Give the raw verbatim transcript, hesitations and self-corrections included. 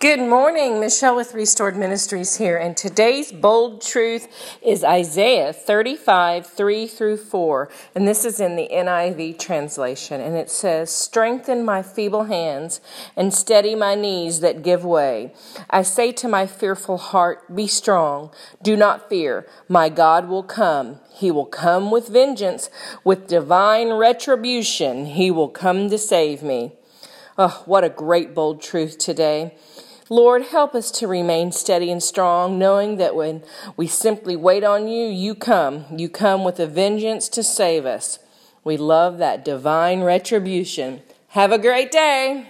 Good morning, Michelle with Restored Ministries here, and today's bold truth is Isaiah thirty-five, three through four, and this is in the N I V translation, and it says, "Strengthen my feeble hands and steady my knees that give way. I say to my fearful heart, be strong, do not fear, my God will come. He will come with vengeance, with divine retribution, he will come to save me." Oh, what a great bold truth today. Lord, help us to remain steady and strong, knowing that when we simply wait on you, you come. You come with a vengeance to save us. We love that divine retribution. Have a great day.